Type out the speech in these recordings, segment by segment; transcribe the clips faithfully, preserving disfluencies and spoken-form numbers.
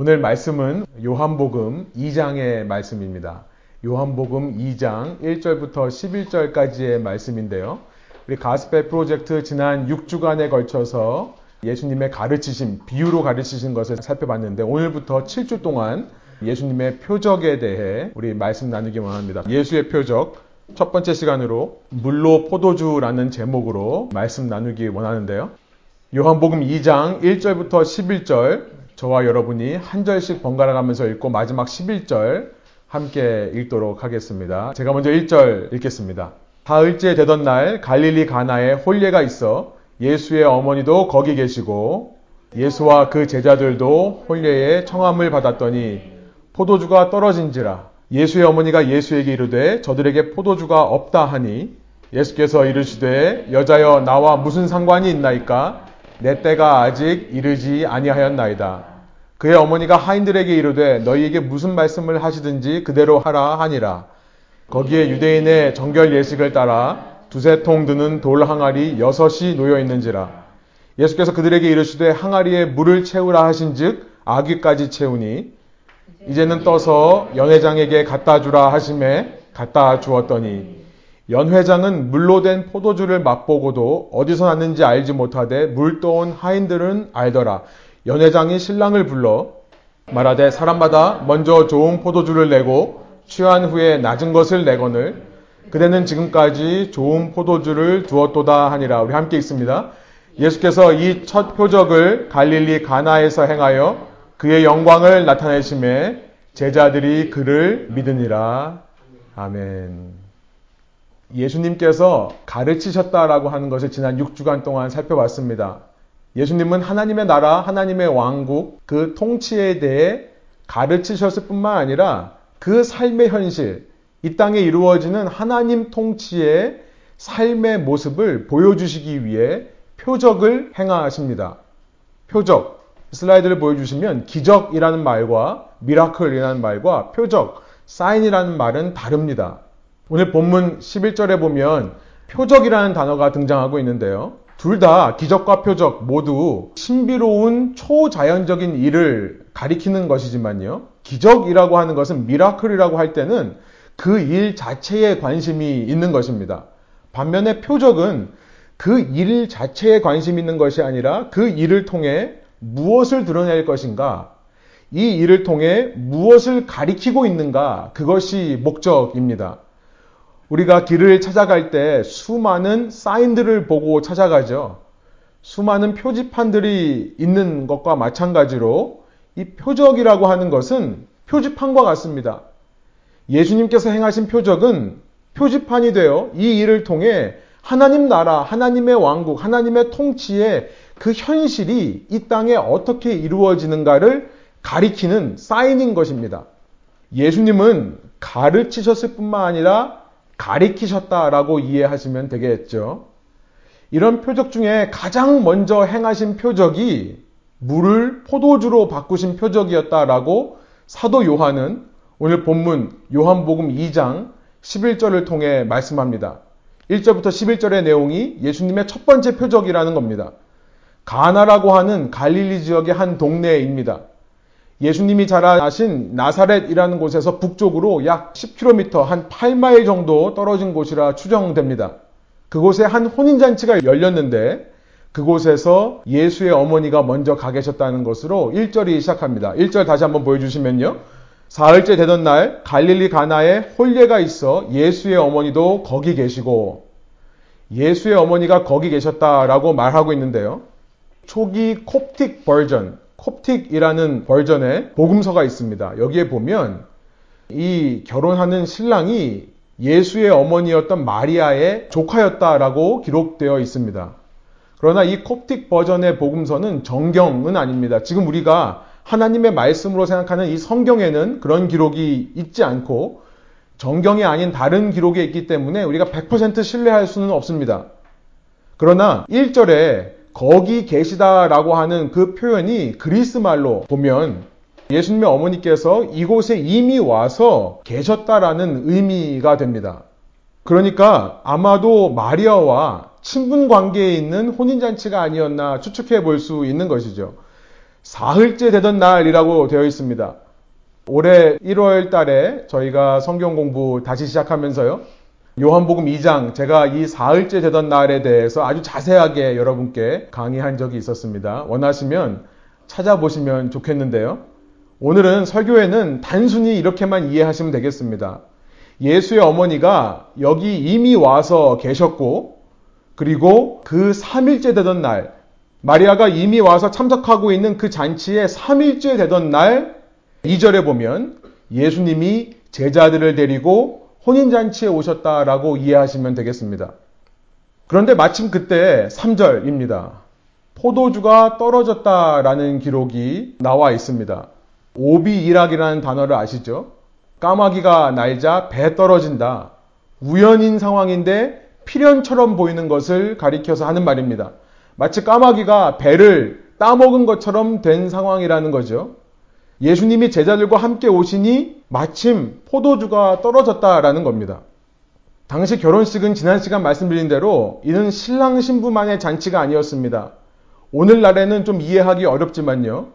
오늘 말씀은 요한복음 이 장의 말씀입니다. 요한복음 이 장 일 절부터 십일 절까지의 말씀인데요. 우리 가스펠 프로젝트 지난 육 주간에 걸쳐서 예수님의 가르치심, 비유로 가르치신 것을 살펴봤는데 오늘부터 칠 주 동안 예수님의 표적에 대해 우리 말씀 나누기 원합니다. 예수의 표적, 첫 번째 시간으로 물로 포도주라는 제목으로 말씀 나누기 원하는데요. 요한복음 이 장 일 절부터 십일 절 저와 여러분이 한 절씩 번갈아 가면서 읽고 마지막 십일 절 함께 읽도록 하겠습니다. 제가 먼저 일 절 읽겠습니다. 사흘째 되던 날 갈릴리 가나에 혼례가 있어 예수의 어머니도 거기 계시고 예수와 그 제자들도 혼례에 청함을 받았더니 포도주가 떨어진지라 예수의 어머니가 예수에게 이르되 저들에게 포도주가 없다 하니 예수께서 이르시되 여자여 나와 무슨 상관이 있나이까 내 때가 아직 이르지 아니하였나이다. 그의 어머니가 하인들에게 이르되 너희에게 무슨 말씀을 하시든지 그대로 하라 하니라. 거기에 유대인의 정결 예식을 따라 두세 통 드는 돌 항아리 여섯이 놓여 있는지라. 예수께서 그들에게 이르시되 항아리에 물을 채우라 하신즉 아귀까지 채우니 이제는 떠서 연회장에게 갖다 주라 하심에 갖다 주었더니 연회장은 물로 된 포도주를 맛보고도 어디서 났는지 알지 못하되 물 떠온 하인들은 알더라. 연회장이 신랑을 불러 말하되 사람마다 먼저 좋은 포도주를 내고 취한 후에 낮은 것을 내거늘 그대는 지금까지 좋은 포도주를 두었도다 하니라. 우리 함께 읽습니다. 예수께서 이 첫 표적을 갈릴리 가나에서 행하여 그의 영광을 나타내심에 제자들이 그를 믿으니라. 아멘. 예수님께서 가르치셨다라고 하는 것을 지난 육 주간 동안 살펴봤습니다. 예수님은 하나님의 나라, 하나님의 왕국, 그 통치에 대해 가르치셨을 뿐만 아니라 그 삶의 현실, 이 땅에 이루어지는 하나님 통치의 삶의 모습을 보여주시기 위해 표적을 행하십니다. 표적. 슬라이드를 보여주시면 기적이라는 말과 미라클이라는 말과 표적, 사인이라는 말은 다릅니다. 오늘 본문 십일 절에 보면 표적이라는 단어가 등장하고 있는데요. 둘 다 기적과 표적 모두 신비로운 초자연적인 일을 가리키는 것이지만요. 기적이라고 하는 것은 미라클이라고 할 때는 그 일 자체에 관심이 있는 것입니다. 반면에 표적은 그 일 자체에 관심이 있는 것이 아니라 그 일을 통해 무엇을 드러낼 것인가, 이 일을 통해 무엇을 가리키고 있는가, 그것이 목적입니다. 우리가 길을 찾아갈 때 수많은 사인들을 보고 찾아가죠. 수많은 표지판들이 있는 것과 마찬가지로 이 표적이라고 하는 것은 표지판과 같습니다. 예수님께서 행하신 표적은 표지판이 되어 이 일을 통해 하나님 나라, 하나님의 왕국, 하나님의 통치에 그 현실이 이 땅에 어떻게 이루어지는가를 가리키는 사인인 것입니다. 예수님은 가르치셨을 뿐만 아니라 가리키셨다라고 이해하시면 되겠죠. 이런 표적 중에 가장 먼저 행하신 표적이 물을 포도주로 바꾸신 표적이었다라고 사도 요한은 오늘 본문 요한복음 이 장 십일 절을 통해 말씀합니다. 일 절부터 십일 절의 내용이 예수님의 첫 번째 표적이라는 겁니다. 가나라고 하는 갈릴리 지역의 한 동네입니다. 예수님이 자라나신 나사렛이라는 곳에서 북쪽으로 약 십 킬로미터, 한 팔 마일 정도 떨어진 곳이라 추정됩니다. 그곳에 한 혼인잔치가 열렸는데 그곳에서 예수의 어머니가 먼저 가 계셨다는 것으로 일 절이 시작합니다. 일 절 다시 한번 보여주시면요. 사흘째 되던 날 갈릴리 가나에 혼례가 있어 예수의 어머니도 거기 계시고, 예수의 어머니가 거기 계셨다라고 말하고 있는데요. 초기 콥틱 버전, 콥틱이라는 버전의 복음서가 있습니다. 여기에 보면 이 결혼하는 신랑이 예수의 어머니였던 마리아의 조카였다라고 기록되어 있습니다. 그러나 이 콥틱 버전의 복음서는 정경은 아닙니다. 지금 우리가 하나님의 말씀으로 생각하는 이 성경에는 그런 기록이 있지 않고 정경이 아닌 다른 기록에 있기 때문에 우리가 백 퍼센트 신뢰할 수는 없습니다. 그러나 일 절에 거기 계시다라고 하는 그 표현이 그리스 말로 보면 예수님의 어머니께서 이곳에 이미 와서 계셨다라는 의미가 됩니다. 그러니까 아마도 마리아와 친분 관계에 있는 혼인잔치가 아니었나 추측해 볼 수 있는 것이죠. 사흘째 되던 날이라고 되어 있습니다. 올해 일월 달에 저희가 성경 공부 다시 시작하면서요, 요한복음 이 장, 제가 이 사흘째 되던 날에 대해서 아주 자세하게 여러분께 강의한 적이 있었습니다. 원하시면 찾아보시면 좋겠는데요. 오늘은 설교에는 단순히 이렇게만 이해하시면 되겠습니다. 예수의 어머니가 여기 이미 와서 계셨고, 그리고 그 삼 일째 되던 날, 마리아가 이미 와서 참석하고 있는 그 잔치에 삼 일째 되던 날, 이 절에 보면 예수님이 제자들을 데리고 혼인잔치에 오셨다라고 이해하시면 되겠습니다. 그런데 마침 그때 삼 절입니다. 포도주가 떨어졌다라는 기록이 나와 있습니다. 오비이락이라는 단어를 아시죠? 까마귀가 날자 배 떨어진다. 우연인 상황인데 필연처럼 보이는 것을 가리켜서 하는 말입니다. 마치 까마귀가 배를 따먹은 것처럼 된 상황이라는 거죠. 예수님이 제자들과 함께 오시니 마침 포도주가 떨어졌다라는 겁니다. 당시 결혼식은 지난 시간 말씀드린 대로 이는 신랑 신부만의 잔치가 아니었습니다. 오늘날에는 좀 이해하기 어렵지만요.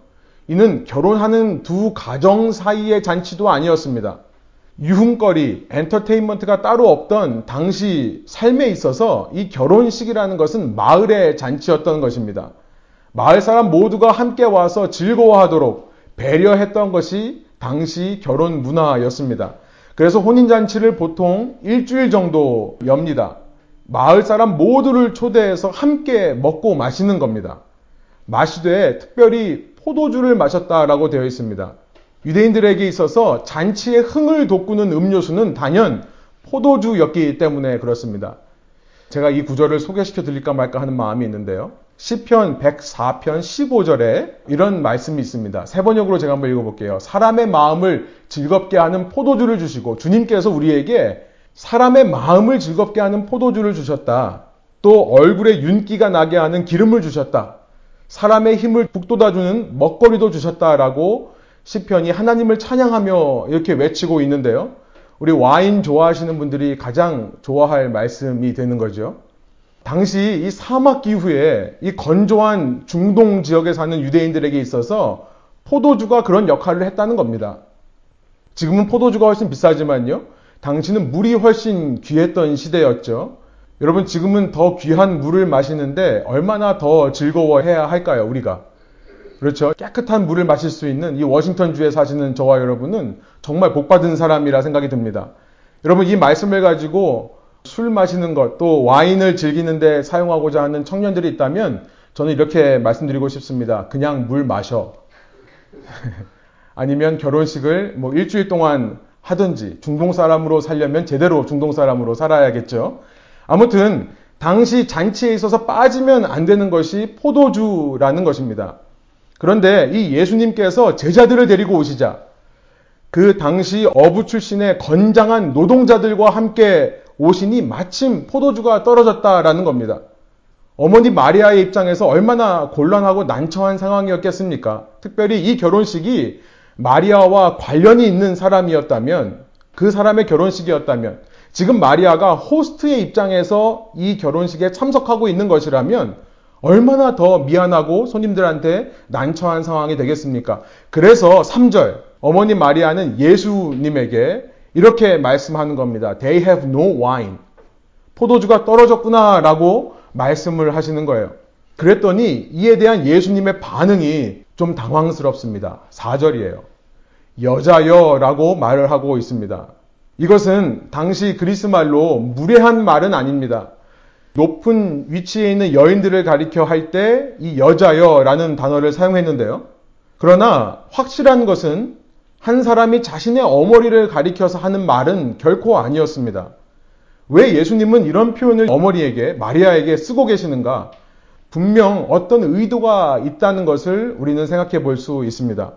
이는 결혼하는 두 가정 사이의 잔치도 아니었습니다. 유흥거리, 엔터테인먼트가 따로 없던 당시 삶에 있어서 이 결혼식이라는 것은 마을의 잔치였던 것입니다. 마을 사람 모두가 함께 와서 즐거워하도록 배려했던 것이 당시 결혼 문화였습니다. 그래서 혼인잔치를 보통 일주일 정도 엽니다. 마을 사람 모두를 초대해서 함께 먹고 마시는 겁니다. 마시되 특별히 포도주를 마셨다라고 되어 있습니다. 유대인들에게 있어서 잔치의 흥을 돋구는 음료수는 단연 포도주였기 때문에 그렇습니다. 제가 이 구절을 소개시켜 드릴까 말까 하는 마음이 있는데요. 시편 백사 편 십오 절에 이런 말씀이 있습니다. 세 번역으로 제가 한번 읽어볼게요. 사람의 마음을 즐겁게 하는 포도주를 주시고, 주님께서 우리에게 사람의 마음을 즐겁게 하는 포도주를 주셨다. 또 얼굴에 윤기가 나게 하는 기름을 주셨다. 사람의 힘을 북돋아주는 먹거리도 주셨다라고 시편이 하나님을 찬양하며 이렇게 외치고 있는데요. 우리 와인 좋아하시는 분들이 가장 좋아할 말씀이 되는 거죠. 당시 이 사막 기후에 이 건조한 중동 지역에 사는 유대인들에게 있어서 포도주가 그런 역할을 했다는 겁니다. 지금은 포도주가 훨씬 비싸지만요. 당시는 물이 훨씬 귀했던 시대였죠. 여러분, 지금은 더 귀한 물을 마시는데 얼마나 더 즐거워해야 할까요, 우리가? 그렇죠. 깨끗한 물을 마실 수 있는 이 워싱턴주에 사시는 저와 여러분은 정말 복받은 사람이라 생각이 듭니다. 여러분, 이 말씀을 가지고 술 마시는 것, 또 와인을 즐기는 데 사용하고자 하는 청년들이 있다면 저는 이렇게 말씀드리고 싶습니다. 그냥 물 마셔. 아니면 결혼식을 뭐 일주일 동안 하든지, 중동 사람으로 살려면 제대로 중동 사람으로 살아야겠죠. 아무튼 당시 잔치에 있어서 빠지면 안 되는 것이 포도주라는 것입니다. 그런데 이 예수님께서 제자들을 데리고 오시자 그 당시 어부 출신의 건장한 노동자들과 함께 오시니 마침 포도주가 떨어졌다라는 겁니다. 어머니 마리아의 입장에서 얼마나 곤란하고 난처한 상황이었겠습니까? 특별히 이 결혼식이 마리아와 관련이 있는 사람이었다면, 그 사람의 결혼식이었다면, 지금 마리아가 호스트의 입장에서 이 결혼식에 참석하고 있는 것이라면 얼마나 더 미안하고 손님들한테 난처한 상황이 되겠습니까? 그래서 삼 절, 어머니 마리아는 예수님에게 이렇게 말씀하는 겁니다. They have no wine. 포도주가 떨어졌구나 라고 말씀을 하시는 거예요. 그랬더니 이에 대한 예수님의 반응이 좀 당황스럽습니다. 사 절이에요. 여자여 라고 말을 하고 있습니다. 이것은 당시 그리스 말로 무례한 말은 아닙니다. 높은 위치에 있는 여인들을 가리켜 할 때 이 여자여 라는 단어를 사용했는데요. 그러나 확실한 것은 한 사람이 자신의 어머니를 가리켜서 하는 말은 결코 아니었습니다. 왜 예수님은 이런 표현을 어머니에게, 마리아에게 쓰고 계시는가? 분명 어떤 의도가 있다는 것을 우리는 생각해 볼 수 있습니다.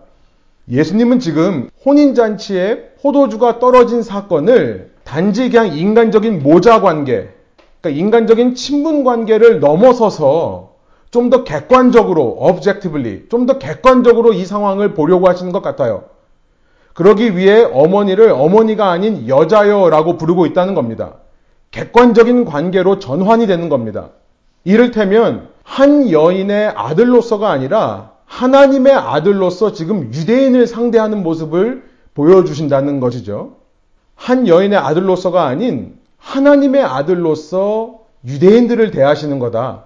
예수님은 지금 혼인잔치에 포도주가 떨어진 사건을 단지 그냥 인간적인 모자관계, 그러니까 인간적인 친분관계를 넘어서서 좀 더 객관적으로, objectively, 좀 더 객관적으로 이 상황을 보려고 하시는 것 같아요. 그러기 위해 어머니를 어머니가 아닌 여자여라고 부르고 있다는 겁니다. 객관적인 관계로 전환이 되는 겁니다. 이를테면 한 여인의 아들로서가 아니라 하나님의 아들로서 지금 유대인을 상대하는 모습을 보여주신다는 것이죠. 한 여인의 아들로서가 아닌 하나님의 아들로서 유대인들을 대하시는 거다.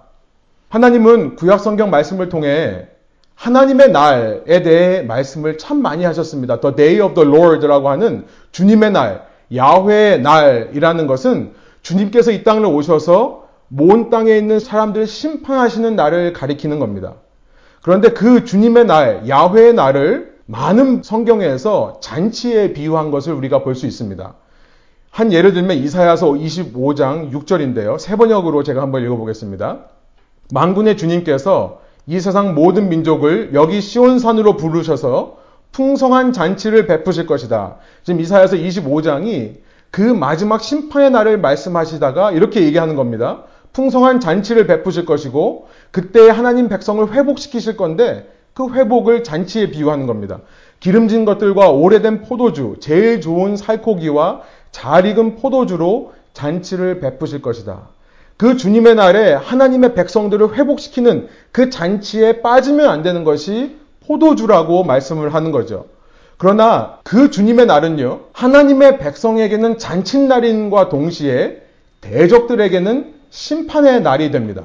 하나님은 구약성경 말씀을 통해 하나님의 날에 대해 말씀을 참 많이 하셨습니다. The Day of the Lord라고 하는 주님의 날, 야훼의 날이라는 것은 주님께서 이 땅을 오셔서 모은 땅에 있는 사람들을 심판하시는 날을 가리키는 겁니다. 그런데 그 주님의 날, 야훼의 날을 많은 성경에서 잔치에 비유한 것을 우리가 볼 수 있습니다. 한 예를 들면 이사야서 이십오 장 육 절인데요. 새 번역으로 제가 한번 읽어보겠습니다. 만군의 주님께서 이 세상 모든 민족을 여기 시온산으로 부르셔서 풍성한 잔치를 베푸실 것이다. 지금 이사야서 이십오 장이 그 마지막 심판의 날을 말씀하시다가 이렇게 얘기하는 겁니다. 풍성한 잔치를 베푸실 것이고 그때 하나님 백성을 회복시키실 건데 그 회복을 잔치에 비유하는 겁니다. 기름진 것들과 오래된 포도주, 제일 좋은 살코기와 잘 익은 포도주로 잔치를 베푸실 것이다. 그 주님의 날에 하나님의 백성들을 회복시키는 그 잔치에 빠지면 안 되는 것이 포도주라고 말씀을 하는 거죠. 그러나 그 주님의 날은요, 하나님의 백성에게는 잔칫날인과 동시에 대적들에게는 심판의 날이 됩니다.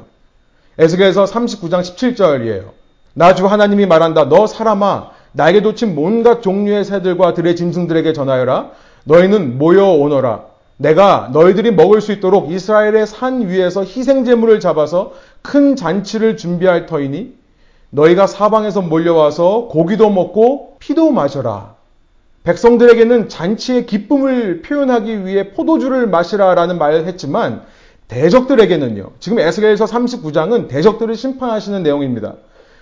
에스겔서 삼십구 장 십칠 절이에요. 나 주 하나님이 말한다. 너 사람아, 나에게 놓친 온갖 종류의 새들과 들의 짐승들에게 전하여라. 너희는 모여오너라. 내가 너희들이 먹을 수 있도록 이스라엘의 산 위에서 희생제물을 잡아서 큰 잔치를 준비할 터이니 너희가 사방에서 몰려와서 고기도 먹고 피도 마셔라. 백성들에게는 잔치의 기쁨을 표현하기 위해 포도주를 마시라라는 말을 했지만 대적들에게는요. 지금 에스겔서 삼십구 장은 대적들을 심판하시는 내용입니다.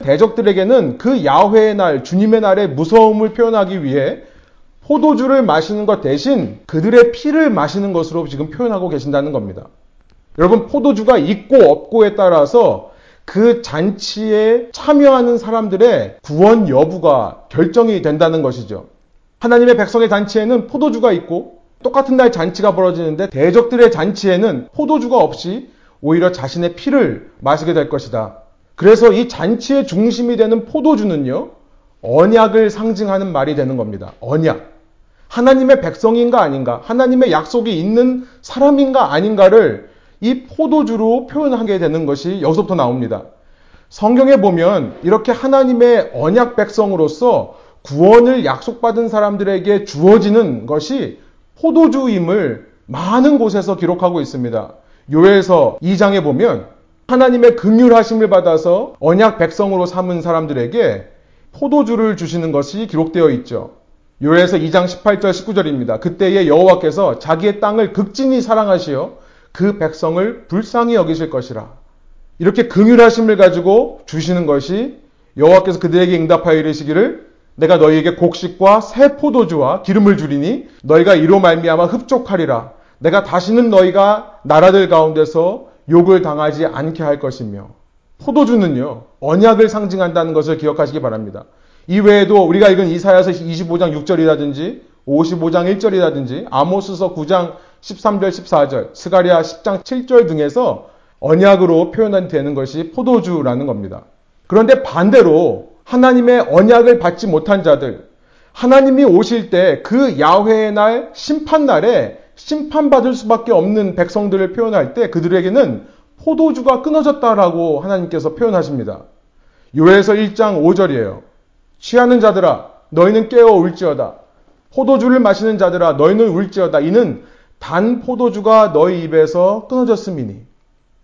대적들에게는 그 야훼의 날, 주님의 날의 무서움을 표현하기 위해 포도주를 마시는 것 대신 그들의 피를 마시는 것으로 지금 표현하고 계신다는 겁니다. 여러분, 포도주가 있고 없고에 따라서 그 잔치에 참여하는 사람들의 구원 여부가 결정이 된다는 것이죠. 하나님의 백성의 잔치에는 포도주가 있고 똑같은 날 잔치가 벌어지는데 대적들의 잔치에는 포도주가 없이 오히려 자신의 피를 마시게 될 것이다. 그래서 이 잔치의 중심이 되는 포도주는요, 언약을 상징하는 말이 되는 겁니다. 언약. 하나님의 백성인가 아닌가, 하나님의 약속이 있는 사람인가 아닌가를 이 포도주로 표현하게 되는 것이 여기서부터 나옵니다. 성경에 보면 이렇게 하나님의 언약 백성으로서 구원을 약속받은 사람들에게 주어지는 것이 포도주임을 많은 곳에서 기록하고 있습니다. 요엘서 이 장에 보면 하나님의 긍휼하심을 받아서 언약 백성으로 삼은 사람들에게 포도주를 주시는 것이 기록되어 있죠. 요엘서 이 장 십팔 절 십구 절입니다. 그때에 여호와께서 자기의 땅을 극진히 사랑하시어 그 백성을 불쌍히 여기실 것이라. 이렇게 긍휼하심을 가지고 주시는 것이 여호와께서 그들에게 응답하여 이르시기를 내가 너희에게 곡식과 새 포도주와 기름을 주리니 너희가 이로 말미암아 흡족하리라. 내가 다시는 너희가 나라들 가운데서 욕을 당하지 않게 할 것이며. 포도주는요, 언약을 상징한다는 것을 기억하시기 바랍니다. 이외에도 우리가 읽은 이사야서 이십오 장 육 절이라든지 오십오 장 일 절이라든지 아모스서 구 장 십삼 절 십사 절, 스가랴 십 장 칠 절 등에서 언약으로 표현되는 것이 포도주라는 겁니다. 그런데 반대로 하나님의 언약을 받지 못한 자들, 하나님이 오실 때 그 야훼의 날, 심판날에 심판받을 수밖에 없는 백성들을 표현할 때 그들에게는 포도주가 끊어졌다라고 하나님께서 표현하십니다. 요엘서 일 장 오 절이에요. 취하는 자들아, 너희는 깨어 울지어다. 포도주를 마시는 자들아, 너희는 울지어다. 이는 단 포도주가 너희 입에서 끊어졌음이니.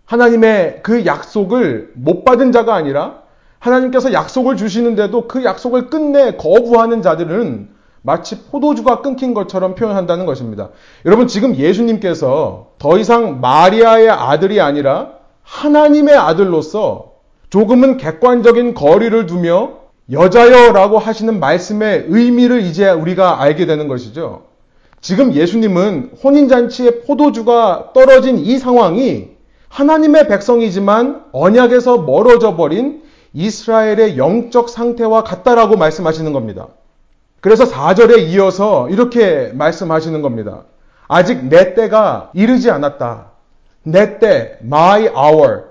하나님의 그 약속을 못 받은 자가 아니라 하나님께서 약속을 주시는데도 그 약속을 끝내 거부하는 자들은 마치 포도주가 끊긴 것처럼 표현한다는 것입니다. 여러분, 지금 예수님께서 더 이상 마리아의 아들이 아니라 하나님의 아들로서 조금은 객관적인 거리를 두며 여자여라고 하시는 말씀의 의미를 이제 우리가 알게 되는 것이죠. 지금 예수님은 혼인잔치에 포도주가 떨어진 이 상황이 하나님의 백성이지만 언약에서 멀어져 버린 이스라엘의 영적 상태와 같다라고 말씀하시는 겁니다. 그래서 사 절에 이어서 이렇게 말씀하시는 겁니다. 아직 내 때가 이르지 않았다. 내 때, my hour.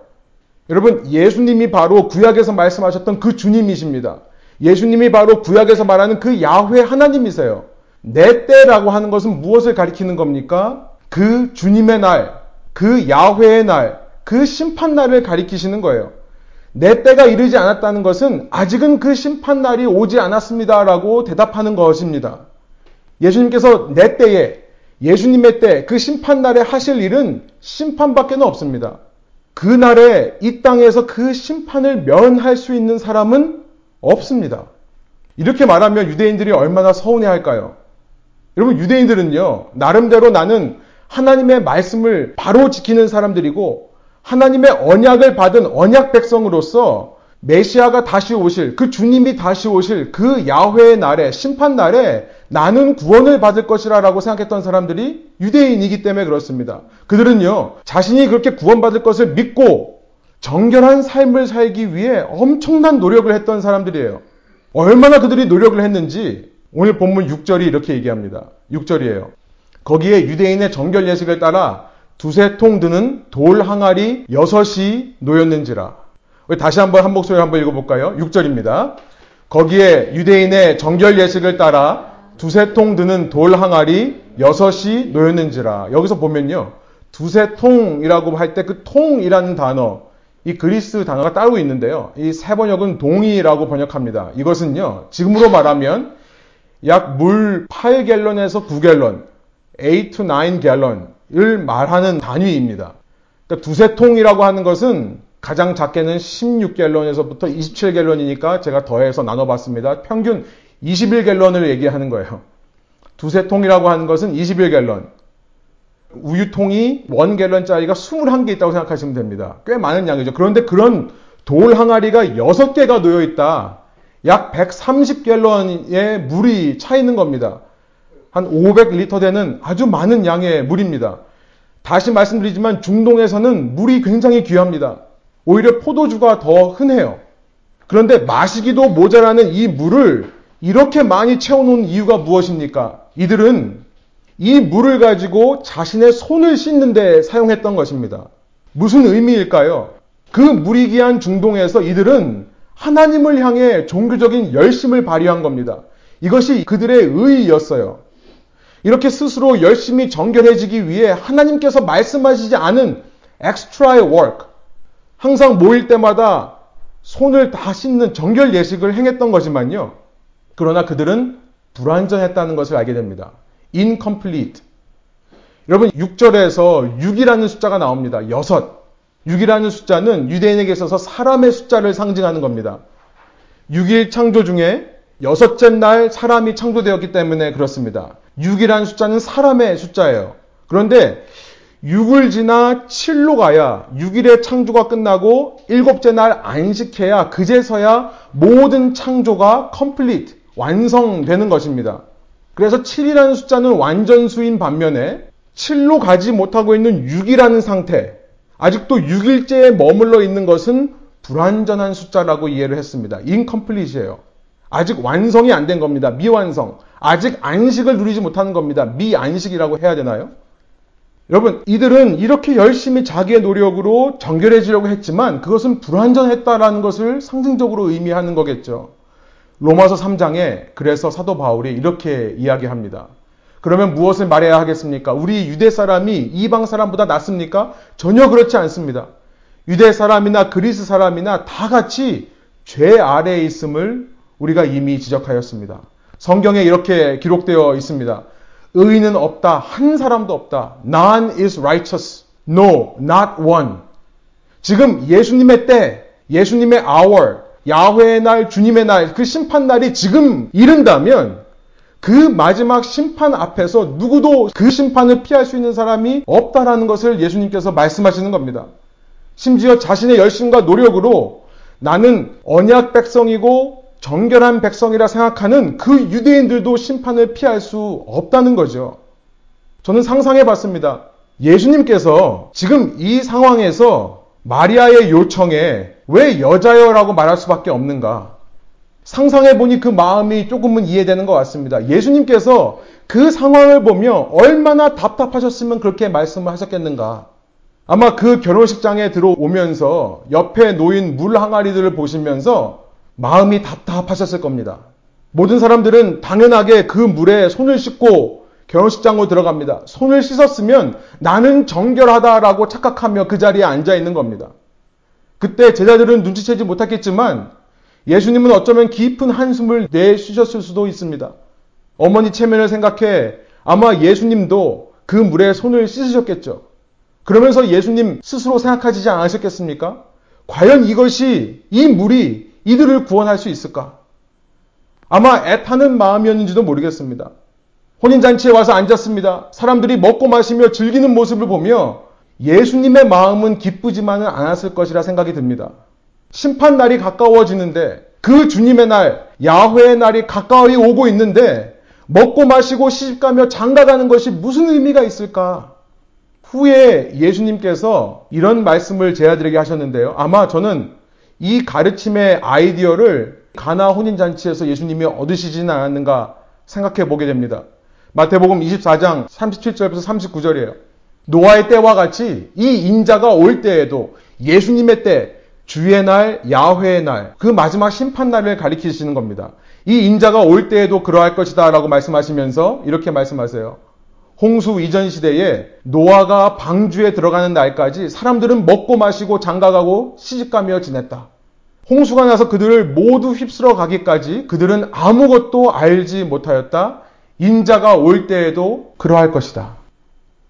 여러분, 예수님이 바로 구약에서 말씀하셨던 그 주님이십니다. 예수님이 바로 구약에서 말하는 그 야훼 하나님이세요. 내 때라고 하는 것은 무엇을 가리키는 겁니까? 그 주님의 날, 그 야훼의 날, 그 심판날을 가리키시는 거예요. 내 때가 이르지 않았다는 것은 아직은 그 심판날이 오지 않았습니다 라고 대답하는 것입니다. 예수님께서 내 때에, 예수님의 때, 그 심판날에 하실 일은 심판밖에 없습니다. 그날에 이 땅에서 그 심판을 면할 수 있는 사람은 없습니다. 이렇게 말하면 유대인들이 얼마나 서운해할까요? 여러분, 유대인들은요, 나름대로 나는 하나님의 말씀을 바로 지키는 사람들이고 하나님의 언약을 받은 언약 백성으로서 메시아가 다시 오실, 그 주님이 다시 오실 그 야훼의 날에, 심판날에 나는 구원을 받을 것이라고 생각했던 사람들이 유대인이기 때문에 그렇습니다. 그들은요, 자신이 그렇게 구원받을 것을 믿고 정결한 삶을 살기 위해 엄청난 노력을 했던 사람들이에요. 얼마나 그들이 노력을 했는지 오늘 본문 육 절이 이렇게 얘기합니다. 육 절이에요. 거기에 유대인의 정결 예식을 따라 두세 통 드는 돌 항아리 여섯이 놓였는지라. 다시 한번 한 목소리 한번 읽어볼까요? 육 절입니다. 거기에 유대인의 정결 예식을 따라 두세 통 드는 돌 항아리 여섯이 놓였는지라. 여기서 보면요, 두세 통이라고 할 때 그 통이라는 단어, 이 그리스 단어가 따로 있는데요, 이 새 번역은 동이라고 번역합니다. 이것은요, 지금으로 말하면 약 물 팔 갤런에서 구 갤런, 팔 to 구 갤런을 말하는 단위입니다. 그러니까 두세 통이라고 하는 것은 가장 작게는 십육 갤런에서부터 이십칠 갤런이니까 제가 더해서 나눠봤습니다. 평균 이십일 갤런을 얘기하는 거예요. 두세 통이라고 하는 것은 이십일 갤런. 우유통이 일 갤런짜리가 이십일 개 있다고 생각하시면 됩니다. 꽤 많은 양이죠. 그런데 그런 돌 항아리가 여섯 개가 놓여있다. 약 백삼십 갤런의 물이 차있는 겁니다. 한 오백 리터 되는 아주 많은 양의 물입니다. 다시 말씀드리지만 중동에서는 물이 굉장히 귀합니다. 오히려 포도주가 더 흔해요. 그런데 마시기도 모자라는 이 물을 이렇게 많이 채워놓은 이유가 무엇입니까? 이들은 이 물을 가지고 자신의 손을 씻는 데 사용했던 것입니다. 무슨 의미일까요? 그 물이 귀한 중동에서 이들은 하나님을 향해 종교적인 열심을 발휘한 겁니다. 이것이 그들의 의의였어요. 이렇게 스스로 열심히 정결해지기 위해 하나님께서 말씀하시지 않은 엑스트라의 워크, 항상 모일 때마다 손을 다 씻는 정결 예식을 행했던 거지만요, 그러나 그들은 불완전했다는 것을 알게 됩니다. incomplete. 여러분, 육 절에서 육이라는 숫자가 나옵니다. 여섯. 육이라는 숫자는 유대인에게 있어서 사람의 숫자를 상징하는 겁니다. 육 일 창조 중에 여섯째 날 사람이 창조되었기 때문에 그렇습니다. 육이라는 숫자는 사람의 숫자예요. 그런데 육을 지나 칠로 가야 육 일의 창조가 끝나고 일곱째 날 안식해야 그제서야 모든 창조가 complete, 완성되는 것입니다. 그래서 칠이라는 숫자는 완전수인 반면에 칠로 가지 못하고 있는 육이라는 상태, 아직도 육 일째에 머물러 있는 것은 불완전한 숫자라고 이해를 했습니다. incomplete이에요. 아직 완성이 안 된 겁니다. 미완성. 아직 안식을 누리지 못하는 겁니다. 미안식이라고 해야 되나요? 여러분, 이들은 이렇게 열심히 자기의 노력으로 정결해지려고 했지만 그것은 불완전했다라는 것을 상징적으로 의미하는 거겠죠. 로마서 삼 장에 그래서 사도 바울이 이렇게 이야기합니다. 그러면 무엇을 말해야 하겠습니까? 우리 유대 사람이 이방 사람보다 낫습니까? 전혀 그렇지 않습니다. 유대 사람이나 그리스 사람이나 다 같이 죄 아래에 있음을 우리가 이미 지적하였습니다. 성경에 이렇게 기록되어 있습니다. 의인은 없다. 한 사람도 없다. None is righteous. No, not one. 지금 예수님의 때, 예수님의 hour, 야훼의 날, 주님의 날, 그 심판날이 지금 이른다면 그 마지막 심판 앞에서 누구도 그 심판을 피할 수 있는 사람이 없다라는 것을 예수님께서 말씀하시는 겁니다. 심지어 자신의 열심과 노력으로 나는 언약 백성이고 정결한 백성이라 생각하는 그 유대인들도 심판을 피할 수 없다는 거죠. 저는 상상해 봤습니다. 예수님께서 지금 이 상황에서 마리아의 요청에 왜 여자여 라고 말할 수밖에 없는가? 상상해 보니 그 마음이 조금은 이해되는 것 같습니다. 예수님께서 그 상황을 보며 얼마나 답답하셨으면 그렇게 말씀을 하셨겠는가? 아마 그 결혼식장에 들어오면서 옆에 놓인 물 항아리들을 보시면서 마음이 답답하셨을 겁니다. 모든 사람들은 당연하게 그 물에 손을 씻고 결혼식장으로 들어갑니다. 손을 씻었으면 나는 정결하다라고 착각하며 그 자리에 앉아 있는 겁니다. 그때 제자들은 눈치채지 못했겠지만 예수님은 어쩌면 깊은 한숨을 내쉬셨을 수도 있습니다. 어머니 체면을 생각해 아마 예수님도 그 물에 손을 씻으셨겠죠. 그러면서 예수님 스스로 생각하시지 않으셨겠습니까? 과연 이것이, 이 물이 이들을 구원할 수 있을까? 아마 애타는 마음이었는지도 모르겠습니다. 혼인잔치에 와서 앉았습니다. 사람들이 먹고 마시며 즐기는 모습을 보며 예수님의 마음은 기쁘지만은 않았을 것이라 생각이 듭니다. 심판날이 가까워지는데, 그 주님의 날, 야훼의 날이 가까이 오고 있는데 먹고 마시고 시집가며 장가가는 것이 무슨 의미가 있을까? 후에 예수님께서 이런 말씀을 제자들에게 하셨는데요. 아마 저는 이 가르침의 아이디어를 가나 혼인잔치에서 예수님이 얻으시진 않았는가 생각해 보게 됩니다. 마태복음 이십사 장 삼십칠 절부터 삼십구 절이에요. 노아의 때와 같이 이 인자가 올 때에도 예수님의 때, 주의 날, 야훼의 날, 그 마지막 심판날을 가리키시는 겁니다. 이 인자가 올 때에도 그러할 것이다 라고 말씀하시면서 이렇게 말씀하세요. 홍수 이전 시대에 노아가 방주에 들어가는 날까지 사람들은 먹고 마시고 장가가고 시집가며 지냈다. 홍수가 나서 그들을 모두 휩쓸어 가기까지 그들은 아무것도 알지 못하였다. 인자가 올 때에도 그러할 것이다.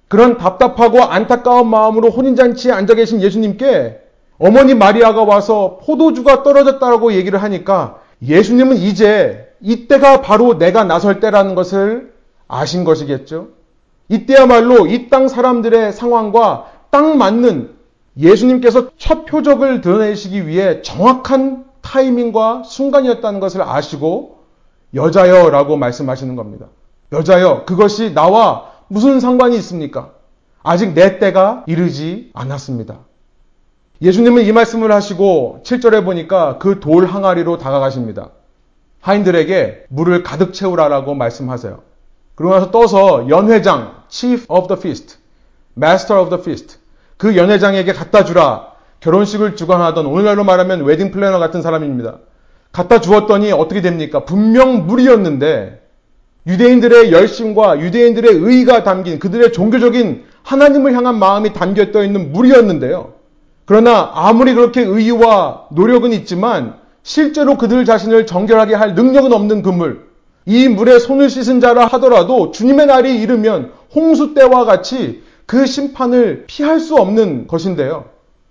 그런 답답하고 안타까운 마음으로 혼인잔치에 앉아 계신 예수님께 어머니 마리아가 와서 포도주가 떨어졌다고 얘기를 하니까 예수님은 이제 이때가 바로 내가 나설 때라는 것을 아신 것이겠죠. 이때야말로 이 땅 사람들의 상황과 딱 맞는 예수님께서 첫 표적을 드러내시기 위해 정확한 타이밍과 순간이었다는 것을 아시고 여자여 라고 말씀하시는 겁니다. 여자여, 그것이 나와 무슨 상관이 있습니까? 아직 내 때가 이르지 않았습니다. 예수님은 이 말씀을 하시고 칠 절에 보니까 그 돌 항아리로 다가가십니다. 하인들에게 물을 가득 채우라라고 말씀하세요. 그러고 나서 떠서 연회장, chief of the feast, master of the feast, 그 연회장에게 갖다 주라. 결혼식을 주관하던, 오늘날로 말하면 웨딩 플래너 같은 사람입니다. 갖다 주었더니 어떻게 됩니까? 분명 물이었는데 유대인들의 열심과 유대인들의 의의가 담긴, 그들의 종교적인 하나님을 향한 마음이 담겨 떠 있는 물이었는데요. 그러나 아무리 그렇게 의의와 노력은 있지만 실제로 그들 자신을 정결하게 할 능력은 없는 그 물, 이 물에 손을 씻은 자라 하더라도 주님의 날이 이르면 홍수 때와 같이 그 심판을 피할 수 없는 것인데요.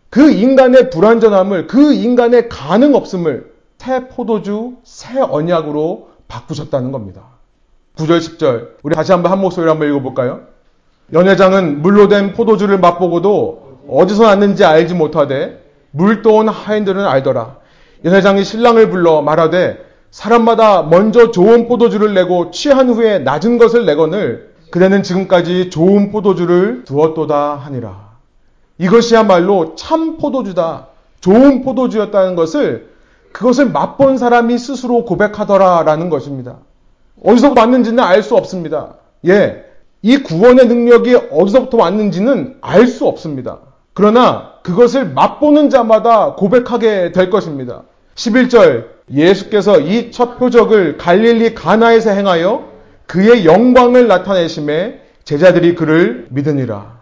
그 인간의 불완전함을, 그 인간의 가능없음을 새 포도주, 새 언약으로 바꾸셨다는 겁니다. 구 절, 십 절, 우리 다시 한번 한 목소리로 한번 읽어볼까요? 연회장은 물로 된 포도주를 맛보고도 어디서 났는지 알지 못하되 물 떠온 하인들은 알더라. 연회장이 신랑을 불러 말하되 사람마다 먼저 좋은 포도주를 내고 취한 후에 낮은 것을 내거늘 그대는 지금까지 좋은 포도주를 두었도다 하니라. 이것이야말로 참 포도주다, 좋은 포도주였다는 것을, 그것을 맛본 사람이 스스로 고백하더라라는 것입니다. 어디서부터 왔는지는 알 수 없습니다. 예, 이 구원의 능력이 어디서부터 왔는지는 알 수 없습니다. 그러나 그것을 맛보는 자마다 고백하게 될 것입니다. 십일 절, 예수께서 이 첫 표적을 갈릴리 가나에서 행하여 그의 영광을 나타내심에 제자들이 그를 믿으니라.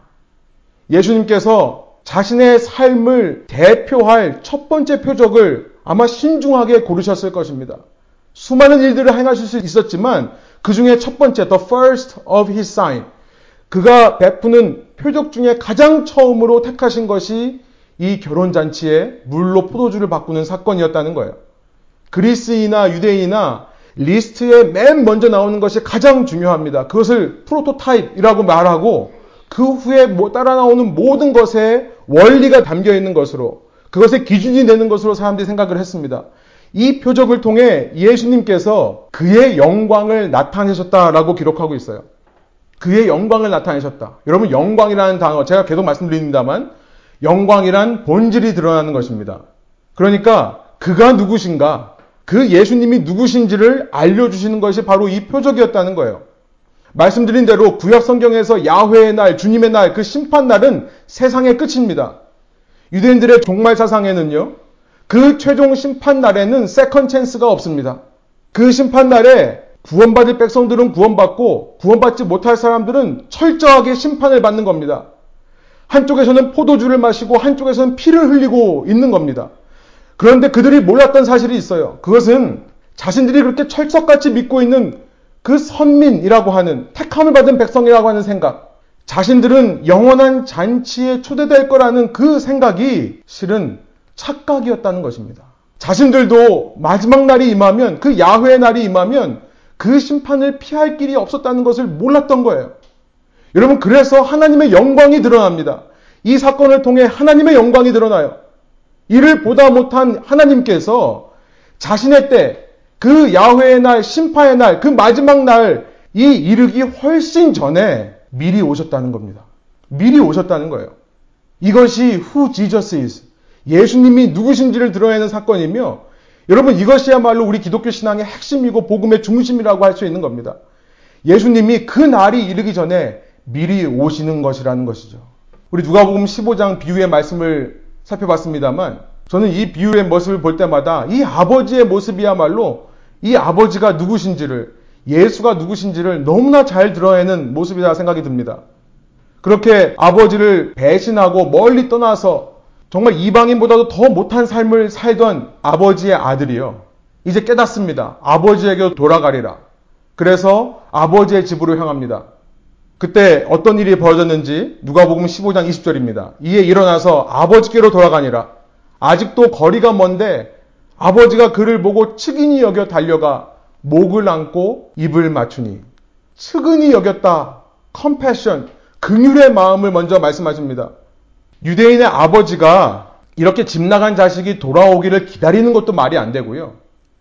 예수님께서 자신의 삶을 대표할 첫 번째 표적을 아마 신중하게 고르셨을 것입니다. 수많은 일들을 행하실 수 있었지만 그 중에 첫 번째, the first of his sign, 그가 베푸는 표적 중에 가장 처음으로 택하신 것이 이 결혼잔치에 물로 포도주를 바꾸는 사건이었다는 거예요. 그리스인이나 유대인이나 리스트에 맨 먼저 나오는 것이 가장 중요합니다. 그것을 프로토타입이라고 말하고 그 후에 따라 나오는 모든 것에 원리가 담겨 있는 것으로, 그것의 기준이 되는 것으로 사람들이 생각을 했습니다. 이 표적을 통해 예수님께서 그의 영광을 나타내셨다라고 기록하고 있어요. 그의 영광을 나타내셨다. 여러분, 영광이라는 단어, 제가 계속 말씀드립니다만 영광이란 본질이 드러나는 것입니다. 그러니까 그가 누구신가, 그 예수님이 누구신지를 알려주시는 것이 바로 이 표적이었다는 거예요. 말씀드린 대로 구약 성경에서 야훼의 날, 주님의 날, 그 심판날은 세상의 끝입니다. 유대인들의 종말 사상에는요, 그 최종 심판날에는 세컨 찬스가 없습니다. 그 심판날에 구원받을 백성들은 구원받고 구원받지 못할 사람들은 철저하게 심판을 받는 겁니다. 한쪽에서는 포도주를 마시고 한쪽에서는 피를 흘리고 있는 겁니다. 그런데 그들이 몰랐던 사실이 있어요. 그것은 자신들이 그렇게 철석같이 믿고 있는 그 선민이라고 하는, 택함을 받은 백성이라고 하는 생각, 자신들은 영원한 잔치에 초대될 거라는 그 생각이 실은 착각이었다는 것입니다. 자신들도 마지막 날이 임하면, 그 야훼의 날이 임하면 그 심판을 피할 길이 없었다는 것을 몰랐던 거예요. 여러분, 그래서 하나님의 영광이 드러납니다. 이 사건을 통해 하나님의 영광이 드러나요. 이를 보다 못한 하나님께서 자신의 때, 그 야훼의 날, 심판의 날, 그 마지막 날, 이 이르기 훨씬 전에 미리 오셨다는 겁니다. 미리 오셨다는 거예요. 이것이 Who Jesus is, 예수님이 누구신지를 드러내는 사건이며, 여러분, 이것이야말로 우리 기독교 신앙의 핵심이고 복음의 중심이라고 할 수 있는 겁니다. 예수님이 그 날이 이르기 전에 미리 오시는 것이라는 것이죠. 우리 누가복음 십오 장 비유의 말씀을 살펴봤습니다만, 저는 이 비유의 모습을 볼 때마다 이 아버지의 모습이야말로 이 아버지가 누구신지를, 예수가 누구신지를 너무나 잘 드러내는 모습이다 생각이 듭니다. 그렇게 아버지를 배신하고 멀리 떠나서 정말 이방인보다도 더 못한 삶을 살던 아버지의 아들이요, 이제 깨닫습니다. 아버지에게 돌아가리라. 그래서 아버지의 집으로 향합니다. 그때 어떤 일이 벌어졌는지 누가복음 십오 장 이십 절입니다. 이에 일어나서 아버지께로 돌아가니라. 아직도 거리가 먼데 아버지가 그를 보고 측은히 여겨 달려가 목을 안고 입을 맞추니. 측은히 여겼다, 컴패션, 긍휼의 마음을 먼저 말씀하십니다. 유대인의 아버지가 이렇게 집 나간 자식이 돌아오기를 기다리는 것도 말이 안 되고요,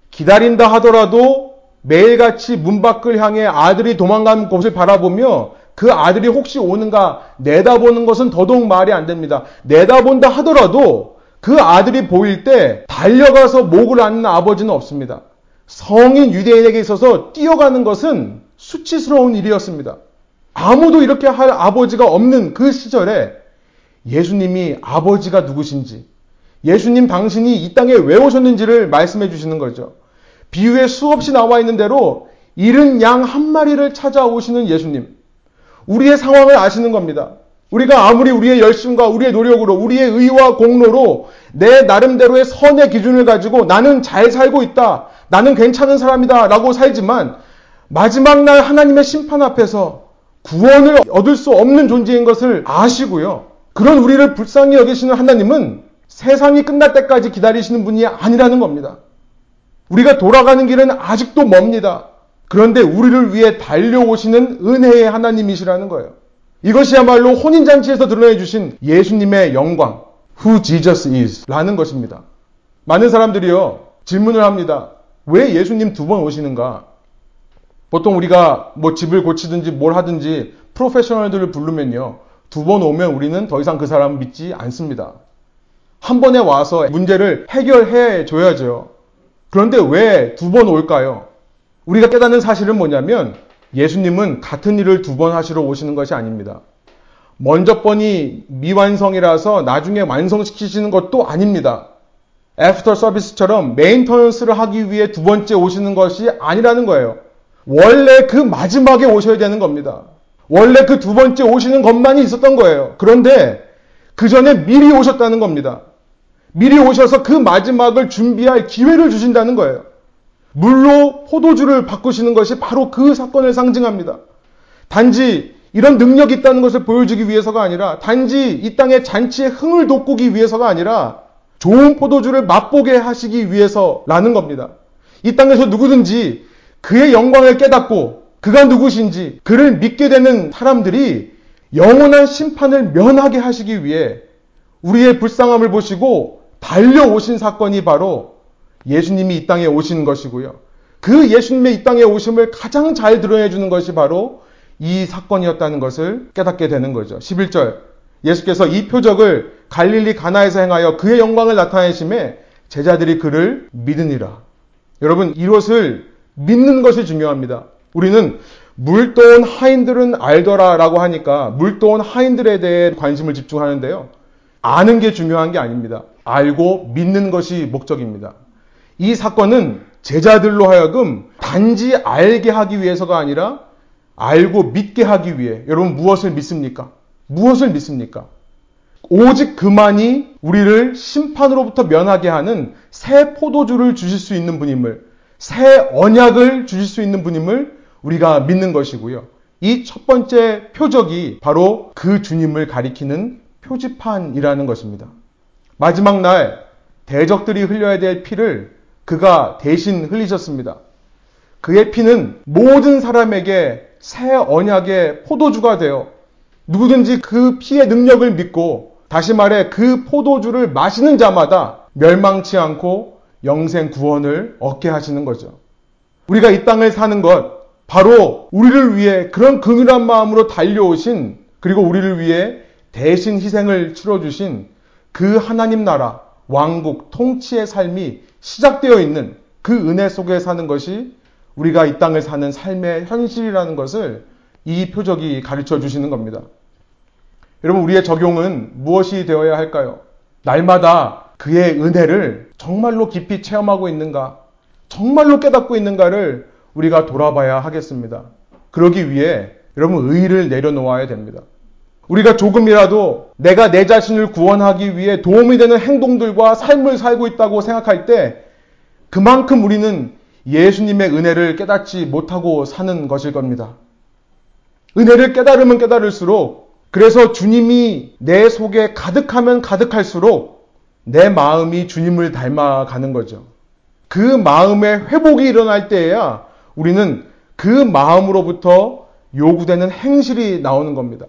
기다린다 하더라도 매일같이 문 밖을 향해 아들이 도망간 곳을 바라보며 그 아들이 혹시 오는가 내다보는 것은 더더욱 말이 안 됩니다. 내다본다 하더라도 그 아들이 보일 때 달려가서 목을 안는 아버지는 없습니다. 성인 유대인에게 있어서 뛰어가는 것은 수치스러운 일이었습니다. 아무도 이렇게 할 아버지가 없는 그 시절에 예수님이 아버지가 누구신지, 예수님 당신이 이 땅에 왜 오셨는지를 말씀해 주시는 거죠. 비유에 수없이 나와 있는 대로 잃은 양 한 마리를 찾아오시는 예수님, 우리의 상황을 아시는 겁니다. 우리가 아무리 우리의 열심과 우리의 노력으로, 우리의 의와 공로로 내 나름대로의 선의 기준을 가지고 나는 잘 살고 있다, 나는 괜찮은 사람이다 라고 살지만, 마지막 날 하나님의 심판 앞에서 구원을 얻을 수 없는 존재인 것을 아시고요, 그런 우리를 불쌍히 여기시는 하나님은 세상이 끝날 때까지 기다리시는 분이 아니라는 겁니다. 우리가 돌아가는 길은 아직도 멉니다. 그런데 우리를 위해 달려오시는 은혜의 하나님이시라는 거예요. 이것이야말로 혼인잔치에서 드러내 주신 예수님의 영광, Who Jesus is 라는 것입니다. 많은 사람들이요, 질문을 합니다. 왜 예수님 두 번 오시는가? 보통 우리가 뭐 집을 고치든지 뭘 하든지 프로페셔널들을 부르면요, 두 번 오면 우리는 더 이상 그 사람 믿지 않습니다. 한 번에 와서 문제를 해결해 줘야죠. 그런데 왜 두 번 올까요? 우리가 깨닫는 사실은 뭐냐면, 예수님은 같은 일을 두 번 하시러 오시는 것이 아닙니다. 먼저 번이 미완성이라서 나중에 완성시키시는 것도 아닙니다. 애프터 서비스처럼 메인터넌스를 하기 위해 두 번째 오시는 것이 아니라는 거예요. 원래 그 마지막에 오셔야 되는 겁니다. 원래 그 두 번째 오시는 것만이 있었던 거예요. 그런데 그 전에 미리 오셨다는 겁니다. 미리 오셔서 그 마지막을 준비할 기회를 주신다는 거예요. 물로 포도주를 바꾸시는 것이 바로 그 사건을 상징합니다. 단지 이런 능력이 있다는 것을 보여주기 위해서가 아니라, 단지 이 땅의 잔치의 흥을 돋구기 위해서가 아니라, 좋은 포도주를 맛보게 하시기 위해서라는 겁니다. 이 땅에서 누구든지 그의 영광을 깨닫고 그가 누구신지 그를 믿게 되는 사람들이 영원한 심판을 면하게 하시기 위해 우리의 불쌍함을 보시고 달려오신 사건이 바로 예수님이 이 땅에 오신 것이고요, 그 예수님의 이 땅에 오심을 가장 잘 드러내주는 것이 바로 이 사건이었다는 것을 깨닫게 되는 거죠. 십일 절, 예수께서 이 표적을 갈릴리 가나에서 행하여 그의 영광을 나타내심에 제자들이 그를 믿으니라. 여러분, 이것을 믿는 것이 중요합니다. 우리는 물도원 하인들은 알더라라고 하니까 물도원 하인들에 대해 관심을 집중하는데요. 아는 게 중요한 게 아닙니다. 알고 믿는 것이 목적입니다. 이 사건은 제자들로 하여금 단지 알게 하기 위해서가 아니라 알고 믿게 하기 위해. 여러분 무엇을 믿습니까? 무엇을 믿습니까? 오직 그만이 우리를 심판으로부터 면하게 하는 새 포도주를 주실 수 있는 분임을, 새 언약을 주실 수 있는 분임을 우리가 믿는 것이고요. 이 첫 번째 표적이 바로 그 주님을 가리키는 표지판이라는 것입니다. 마지막 날 대적들이 흘려야 될 피를 그가 대신 흘리셨습니다. 그의 피는 모든 사람에게 새 언약의 포도주가 되어 누구든지 그 피의 능력을 믿고, 다시 말해 그 포도주를 마시는 자마다 멸망치 않고 영생 구원을 얻게 하시는 거죠. 우리가 이 땅을 사는 것, 바로 우리를 위해 그런 긍휼한 마음으로 달려오신, 그리고 우리를 위해 대신 희생을 치러주신 그 하나님 나라, 왕국, 통치의 삶이 시작되어 있는 그 은혜 속에 사는 것이 우리가 이 땅을 사는 삶의 현실이라는 것을 이 표적이 가르쳐 주시는 겁니다. 여러분, 우리의 적용은 무엇이 되어야 할까요? 날마다 그의 은혜를 정말로 깊이 체험하고 있는가, 정말로 깨닫고 있는가를 우리가 돌아봐야 하겠습니다. 그러기 위해 여러분 의의를 내려놓아야 됩니다. 우리가 조금이라도 내가 내 자신을 구원하기 위해 도움이 되는 행동들과 삶을 살고 있다고 생각할 때 그만큼 우리는 예수님의 은혜를 깨닫지 못하고 사는 것일 겁니다. 은혜를 깨달으면 깨달을수록, 그래서 주님이 내 속에 가득하면 가득할수록 내 마음이 주님을 닮아가는 거죠. 그 마음의 회복이 일어날 때에야 우리는 그 마음으로부터 요구되는 행실이 나오는 겁니다.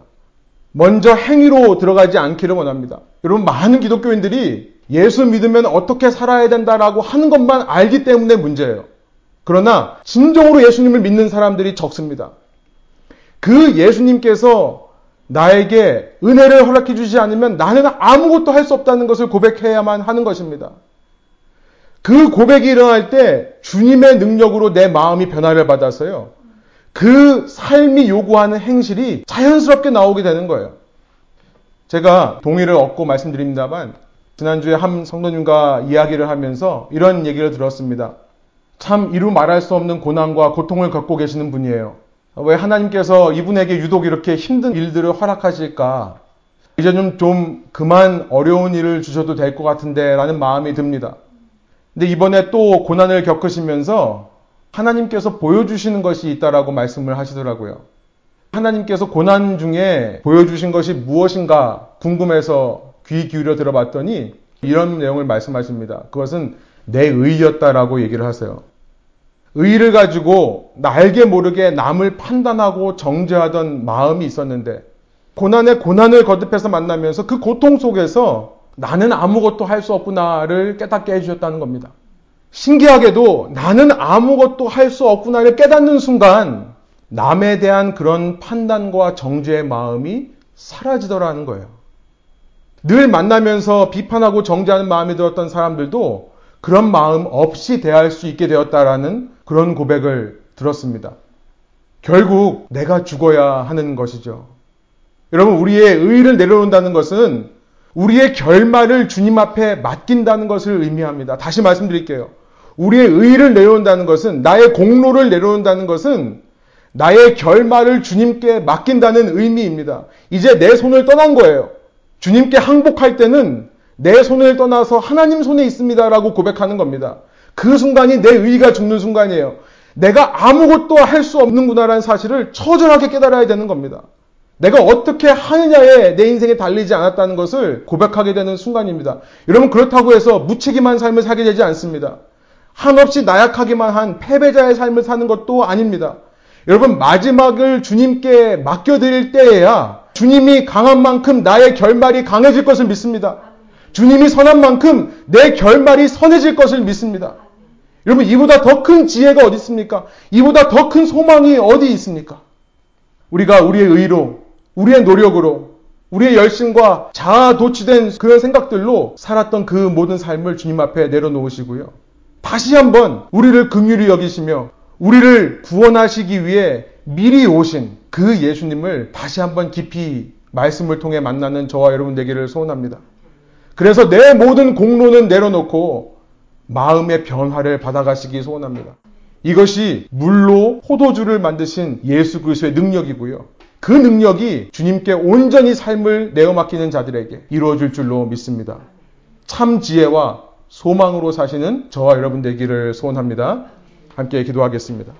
먼저 행위로 들어가지 않기를 원합니다. 여러분, 많은 기독교인들이 예수 믿으면 어떻게 살아야 된다라고 하는 것만 알기 때문에 문제예요. 그러나 진정으로 예수님을 믿는 사람들이 적습니다. 그 예수님께서 나에게 은혜를 허락해 주지 않으면 나는 아무것도 할 수 없다는 것을 고백해야만 하는 것입니다. 그 고백이 일어날 때 주님의 능력으로 내 마음이 변화를 받아서요, 그 삶이 요구하는 행실이 자연스럽게 나오게 되는 거예요. 제가 동의를 얻고 말씀드립니다만, 지난주에 한 성도님과 이야기를 하면서 이런 얘기를 들었습니다. 참 이루 말할 수 없는 고난과 고통을 겪고 계시는 분이에요. 왜 하나님께서 이분에게 유독 이렇게 힘든 일들을 허락하실까? 이제 좀, 좀 그만 어려운 일을 주셔도 될 것 같은데 라는 마음이 듭니다. 근데 이번에 또 고난을 겪으시면서 하나님께서 보여주시는 것이 있다라고 말씀을 하시더라고요. 하나님께서 고난 중에 보여주신 것이 무엇인가 궁금해서 귀 기울여 들어봤더니 이런 내용을 말씀하십니다. 그것은 내 의였다라고 얘기를 하세요. 의의를 가지고 알게 모르게 남을 판단하고 정죄하던 마음이 있었는데, 고난에 고난을 거듭해서 만나면서 그 고통 속에서 나는 아무것도 할 수 없구나를 깨닫게 해주셨다는 겁니다. 신기하게도 나는 아무것도 할 수 없구나를 깨닫는 순간 남에 대한 그런 판단과 정죄의 마음이 사라지더라는 거예요. 늘 만나면서 비판하고 정죄하는 마음이 들었던 사람들도 그런 마음 없이 대할 수 있게 되었다라는 그런 고백을 들었습니다. 결국 내가 죽어야 하는 것이죠. 여러분, 우리의 의의를 내려놓는다는 것은 우리의 결말을 주님 앞에 맡긴다는 것을 의미합니다. 다시 말씀드릴게요. 우리의 의의를 내려놓는다는 것은, 나의 공로를 내려놓는다는 것은 나의 결말을 주님께 맡긴다는 의미입니다. 이제 내 손을 떠난 거예요. 주님께 항복할 때는 내 손을 떠나서 하나님 손에 있습니다라고 고백하는 겁니다. 그 순간이 내 의의가 죽는 순간이에요. 내가 아무것도 할 수 없는구나라는 사실을 처절하게 깨달아야 되는 겁니다. 내가 어떻게 하느냐에 내 인생에 달리지 않았다는 것을 고백하게 되는 순간입니다. 여러분, 그렇다고 해서 무책임한 삶을 살게 되지 않습니다. 한없이 나약하기만 한 패배자의 삶을 사는 것도 아닙니다. 여러분, 마지막을 주님께 맡겨드릴 때에야 주님이 강한 만큼 나의 결말이 강해질 것을 믿습니다. 주님이 선한 만큼 내 결말이 선해질 것을 믿습니다. 여러분, 이보다 더 큰 지혜가 어디 있습니까? 이보다 더 큰 소망이 어디 있습니까? 우리가 우리의 의로, 우리의 노력으로, 우리의 열심과 자아도취된 그런 생각들로 살았던 그 모든 삶을 주님 앞에 내려놓으시고요. 다시 한번 우리를 긍휼히 여기시며 우리를 구원하시기 위해 미리 오신 그 예수님을 다시 한번 깊이 말씀을 통해 만나는 저와 여러분 되기를 소원합니다. 그래서 내 모든 공로는 내려놓고 마음의 변화를 받아가시기 소원합니다. 이것이 물로 포도주를 만드신 예수 그리스도의 능력이고요. 그 능력이 주님께 온전히 삶을 내어맡기는 자들에게 이루어질 줄로 믿습니다. 참 지혜와 소망으로 사시는 저와 여러분 되기를 소원합니다. 함께 기도하겠습니다.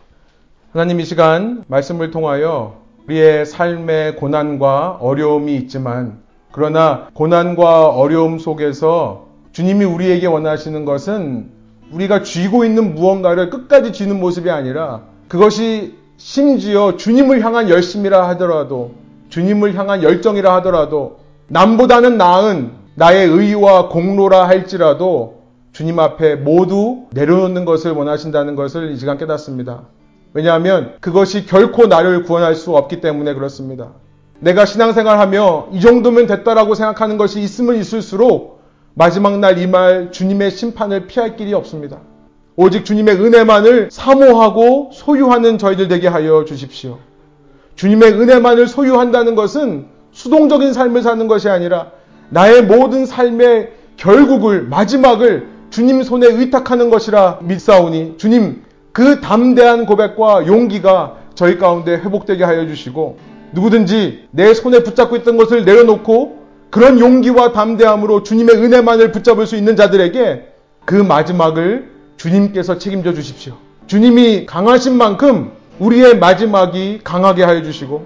하나님, 이 시간 말씀을 통하여 우리의 삶의 고난과 어려움이 있지만, 그러나 고난과 어려움 속에서 주님이 우리에게 원하시는 것은 우리가 쥐고 있는 무언가를 끝까지 쥐는 모습이 아니라, 그것이 심지어 주님을 향한 열심이라 하더라도, 주님을 향한 열정이라 하더라도, 남보다는 나은 나의 의와 공로라 할지라도 주님 앞에 모두 내려놓는 것을 원하신다는 것을 이 시간 깨닫습니다. 왜냐하면 그것이 결코 나를 구원할 수 없기 때문에 그렇습니다. 내가 신앙생활하며 이 정도면 됐다라고 생각하는 것이 있으면 있을수록 마지막 날 임할 주님의 심판을 피할 길이 없습니다. 오직 주님의 은혜만을 사모하고 소유하는 저희들 되게 하여 주십시오. 주님의 은혜만을 소유한다는 것은 수동적인 삶을 사는 것이 아니라 나의 모든 삶의 결국을, 마지막을 주님 손에 의탁하는 것이라 믿사오니, 주님, 그 담대한 고백과 용기가 저희 가운데 회복되게 하여 주시고, 누구든지 내 손에 붙잡고 있던 것을 내려놓고 그런 용기와 담대함으로 주님의 은혜만을 붙잡을 수 있는 자들에게 그 마지막을 주님께서 책임져 주십시오. 주님이 강하신 만큼 우리의 마지막이 강하게 하여 주시고,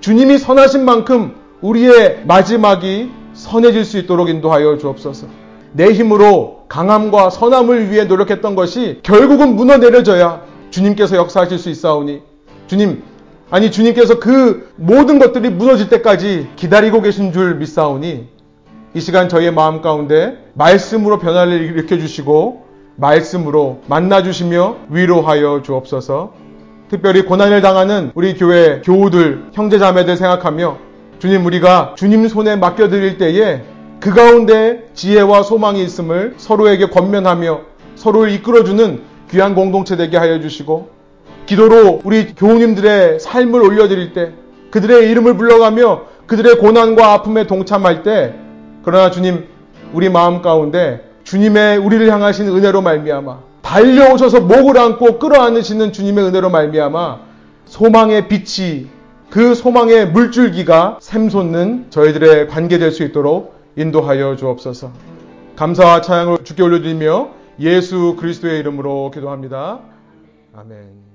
주님이 선하신 만큼 우리의 마지막이 선해질 수 있도록 인도하여 주옵소서. 내 힘으로 강함과 선함을 위해 노력했던 것이 결국은 무너내려져야 주님께서 역사하실 수 있사오니, 주님, 아니 주님께서 그 모든 것들이 무너질 때까지 기다리고 계신 줄 믿사오니, 이 시간 저희의 마음 가운데 말씀으로 변화를 일으켜주시고 말씀으로 만나주시며 위로하여 주옵소서. 특별히 고난을 당하는 우리 교회 교우들, 형제자매들 생각하며, 주님, 우리가 주님 손에 맡겨드릴 때에 그 가운데 지혜와 소망이 있음을 서로에게 권면하며 서로를 이끌어주는 귀한 공동체 되게 하여 주시고, 기도로 우리 교우님들의 삶을 올려드릴 때, 그들의 이름을 불러가며 그들의 고난과 아픔에 동참할 때, 그러나 주님, 우리 마음 가운데 주님의 우리를 향하신 은혜로 말미암아, 달려오셔서 목을 안고 끌어안으시는 주님의 은혜로 말미암아 소망의 빛이, 그 소망의 물줄기가 샘솟는 저희들의 관계될 수 있도록 인도하여 주옵소서. 감사와 찬양을 주께 올려드리며 예수 그리스도의 이름으로 기도합니다. 아멘.